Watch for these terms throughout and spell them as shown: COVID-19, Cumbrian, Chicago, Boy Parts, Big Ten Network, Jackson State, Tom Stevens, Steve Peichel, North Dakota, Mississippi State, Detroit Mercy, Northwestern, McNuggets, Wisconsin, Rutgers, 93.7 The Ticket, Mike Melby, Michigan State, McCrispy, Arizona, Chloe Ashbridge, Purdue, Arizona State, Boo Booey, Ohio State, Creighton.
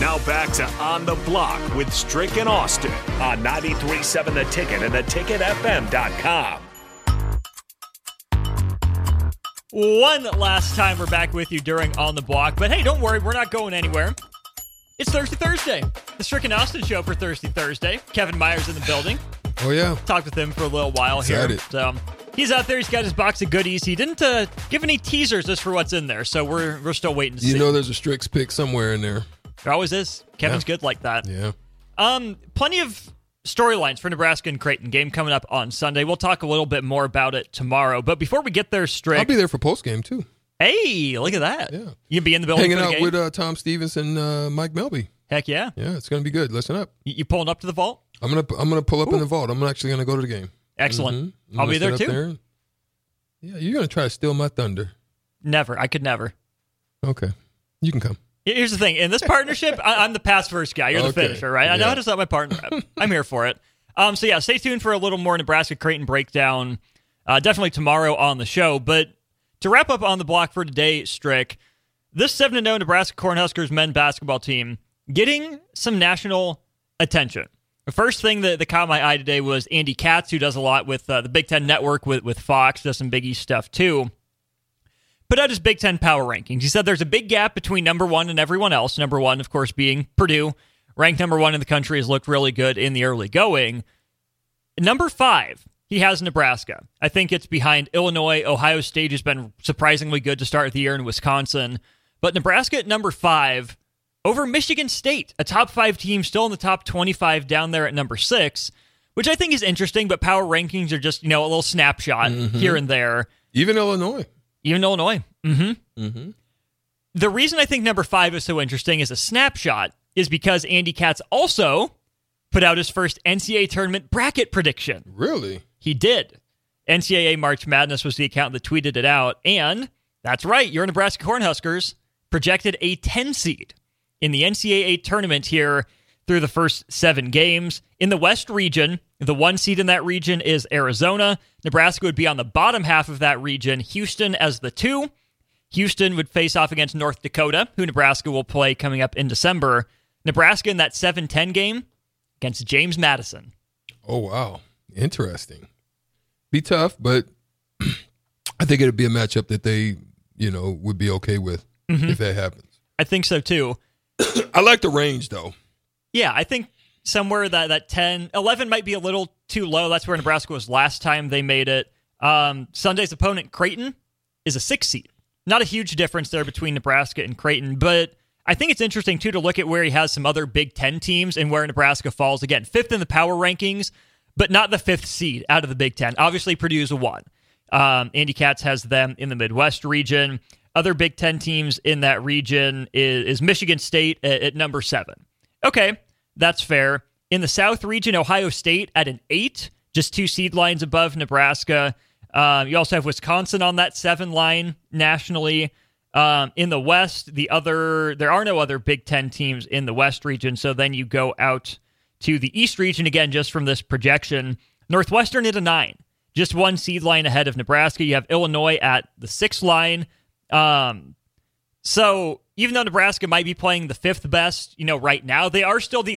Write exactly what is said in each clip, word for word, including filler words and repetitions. Now back to On the Block with Strick and Austin on ninety-three point seven The Ticket and the ticket f m dot com. One last time, we're back with you during On the Block. But hey, don't worry, we're not going anywhere. It's Thirsty Thursday. The Strick and Austin show for Thirsty Thursday. Kevin Meyer's in the building. Oh, yeah. Talked with him for a little while here. So he's out there. He's got his box of goodies. He didn't uh, give any teasers just for what's in there. So we're we're still waiting to you see. You know there's a Strick's pick somewhere in there. There always is. Kevin's yeah. good like that. Yeah. Um, plenty of storylines for Nebraska and Creighton game coming up on Sunday. We'll talk a little bit more about it tomorrow. But before we get there, Strick, I'll be there for postgame, too. Hey, look at that. Yeah. You can be in the building. Hanging for the out game. with uh, Tom Stevens and uh, Mike Melby. Heck yeah. Yeah, it's going to be good. Listen up. You, you pulling up to the vault? I'm going to I'm gonna pull up Ooh. in the vault. I'm actually going to go to the game. Excellent. Mm-hmm. I'll be there, too. There. Yeah, you're going to try to steal my thunder. Never. I could never. Okay. You can come. Here's the thing. In this partnership, I'm the pass-first guy. You're the okay. finisher, right? I know how to stop my partner. I'm here for it. Um, so, yeah, stay tuned for a little more Nebraska-Creighton breakdown. Uh, definitely tomorrow on the show. But to wrap up On the Block for today, Strick, this seven to nothing Nebraska Cornhuskers men basketball team getting some national attention. The first thing that, that caught my eye today was Andy Katz, who does a lot with uh, the Big Ten Network, with, with Fox, does some Big East stuff, too. Put out his Big Ten power rankings. He said there's a big gap between number one and everyone else. Number one, of course, being Purdue, ranked number one in the country, has looked really good in the early going. Number five, he has Nebraska. I think it's behind Illinois. Ohio State has been surprisingly good to start the year, in Wisconsin. But Nebraska at number five over Michigan State, a top five team, still in the top twenty-five down there at number six, which I think is interesting, but power rankings are just, you know, a little snapshot mm-hmm. here and there. Even Illinois. Even Illinois. Mm-hmm. Mm-hmm. The reason I think number five is so interesting as a snapshot is because Andy Katz also put out his first N C double A tournament bracket prediction. Really? He did. N C double A March Madness was the account that tweeted it out. And that's right. Your Nebraska Cornhuskers projected a ten seed in the N C double A tournament here through the first seven games. In the West region, the one seed in that region is Arizona. Nebraska would be on the bottom half of that region. Houston as the two. Houston would face off against North Dakota, who Nebraska will play coming up in December. Nebraska in that seven ten game against James Madison. Oh, wow. Interesting. Be tough, but I think it would be a matchup that they, you know, would be okay with mm-hmm. if that happens. I think so, too. I like the range, though. Yeah, I think somewhere that, that ten, eleven might be a little too low. That's where Nebraska was last time they made it. Um, Sunday's opponent, Creighton, is a six seed. Not a huge difference there between Nebraska and Creighton, but I think it's interesting, too, to look at where he has some other Big Ten teams and where Nebraska falls. Again, fifth in the power rankings, but not the fifth seed out of the Big Ten. Obviously, Purdue's a one. Um, Andy Katz has them in the Midwest region. Other Big Ten teams in that region is, is Michigan State at, at number seven. Okay, that's fair. In the South region, Ohio State at an eight, just two seed lines above Nebraska. Uh, you also have Wisconsin on that seven line nationally. Um, in the West, the other there are no other Big Ten teams in the West region, so then you go out to the East region again, just from this projection. Northwestern at a nine, just one seed line ahead of Nebraska. You have Illinois at the sixth line. Um, so even though Nebraska might be playing the fifth best, you know, right now, they are still the...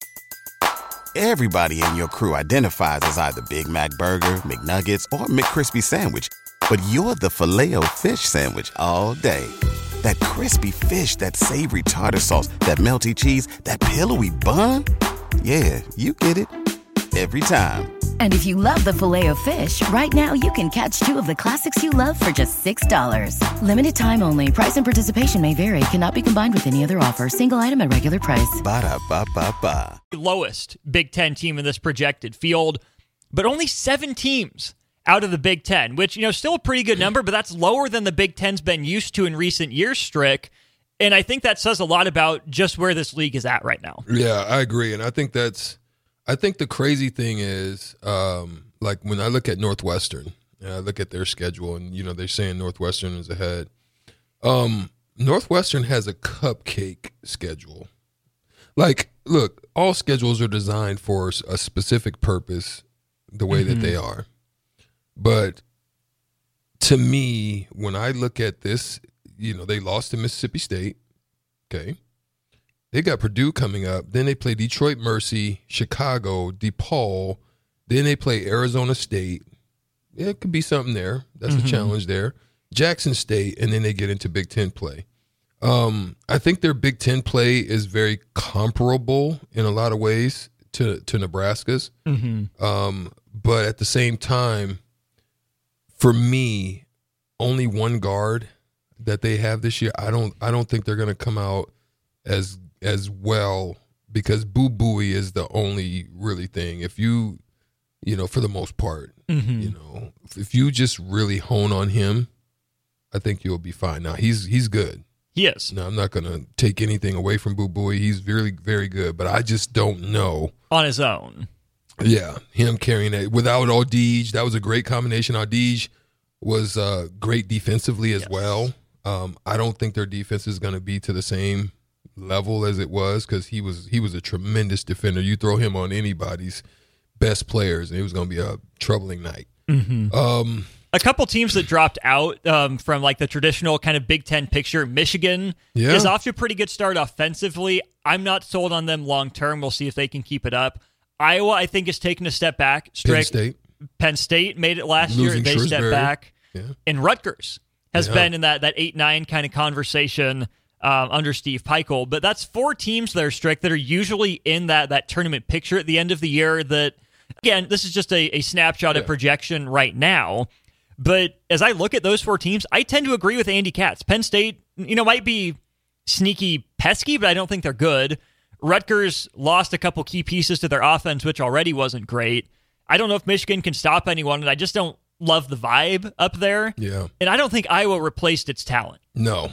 Everybody in your crew identifies as either Big Mac Burger, McNuggets, or McCrispy Sandwich. But you're the Filet-O-Fish Sandwich all day. That crispy fish, that savory tartar sauce, that melty cheese, that pillowy bun. Yeah, you get it. Every time. And if you love the Filet-O-Fish, right now you can catch two of the classics you love for just six dollars. Limited time only. Price and participation may vary. Cannot be combined with any other offer. Single item at regular price. Ba-da-ba-ba-ba. Lowest Big Ten team in this projected field, but only seven teams out of the Big Ten, which, you know, still a pretty good number, but that's lower than the Big Ten's been used to in recent years, Strick. And I think that says a lot about just where this league is at right now. Yeah, I agree. And I think that's, I think the crazy thing is, um, like when I look at Northwestern and I look at their schedule and, you know, they're saying Northwestern is ahead. Um, Northwestern has a cupcake schedule. Like, look, all schedules are designed for a specific purpose, the way mm-hmm. that they are. But to me, when I look at this, you know, they lost to Mississippi State. Okay. They got Purdue coming up. Then they play Detroit Mercy, Chicago, DePaul. Then they play Arizona State. Yeah, it could be something there. That's mm-hmm. a challenge there. Jackson State, and then they get into Big Ten play. Um, I think their Big Ten play is very comparable in a lot of ways to, to Nebraska's. Mm-hmm. Um, but at the same time, for me, only one guard that they have this year. I don't. I don't think they're going to come out as as well because Boo Booey is the only really thing. If you, you know, for the most part, mm-hmm. you know, if you just really hone on him, I think you'll be fine. Now he's he's good. Yes. Now I'm not going to take anything away from Boo Booey. He's very very good, but I just don't know on his own. Yeah, him carrying it without Aldige, that was a great combination. Aldige was uh, great defensively as yes. well. Um, I don't think their defense is going to be to the same level as it was because he was he was a tremendous defender. You throw him on anybody's best players, and it was going to be a troubling night. Mm-hmm. Um, a couple teams that dropped out um, from like the traditional kind of Big Ten picture. Michigan yeah. is off to a pretty good start offensively. I'm not sold on them long term. We'll see if they can keep it up. Iowa, I think, is taking a step back. Strick, Penn State. Penn State made it last Losing year, and they stepped back. Yeah. And Rutgers has yeah. been in that, that eight nine kind of conversation um, under Steve Peichel. But that's four teams there, Strick, that are usually in that, that tournament picture at the end of the year that, again, this is just a, a snapshot yeah. of projection right now. But as I look at those four teams, I tend to agree with Andy Katz. Penn State, you know, might be sneaky pesky, but I don't think they're good. Rutgers lost a couple key pieces to their offense, which already wasn't great. I don't know if Michigan can stop anyone, and I just don't love the vibe up there. Yeah, and I don't think Iowa replaced its talent. No,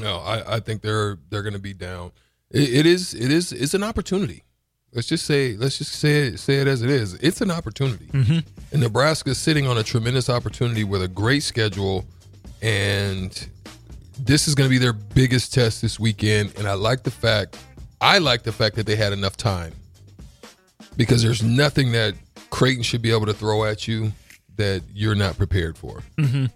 no, I, I think they're they're going to be down. It, it is it is it's an opportunity. Let's just say let's just say it, say it as it is. It's an opportunity, mm-hmm. and Nebraska's sitting on a tremendous opportunity with a great schedule, and this is going to be their biggest test this weekend. And I like the fact. I like the fact that they had enough time because there's nothing that Creighton should be able to throw at you that you're not prepared for. Mm-hmm.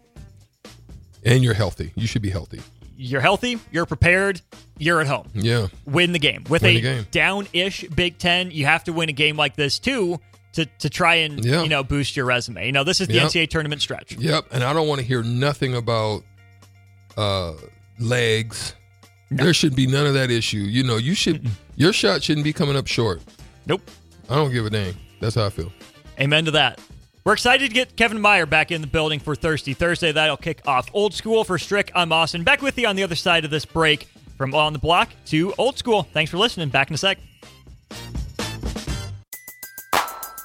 And you're healthy. You should be healthy. You're healthy. You're prepared. You're at home. Yeah. Win the game. With win a game. Down-ish Big Ten, you have to win a game like this, too, to, to try and yeah. you know boost your resume. You know, this is the yep. N C double A tournament stretch. Yep. And I don't want to hear nothing about uh, legs. No. There should be none of that issue. You know, you should your shot shouldn't be coming up short. Nope. I don't give a dang. That's how I feel. Amen to that. We're excited to get Kevin Meyer back in the building for Thirsty Thursday. That'll kick off Old School. For Strick, I'm Austin. Back with you on the other side of this break from On the Block to Old School. Thanks for listening. Back in a sec.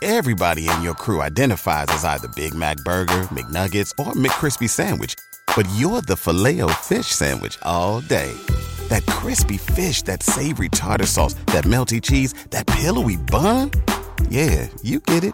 Everybody in your crew identifies as either Big Mac Burger, McNuggets, or McCrispy Sandwich. But you're the Filet-O-Fish Sandwich all day. That crispy fish, that savory tartar sauce, that melty cheese, that pillowy bun. Yeah, you get it.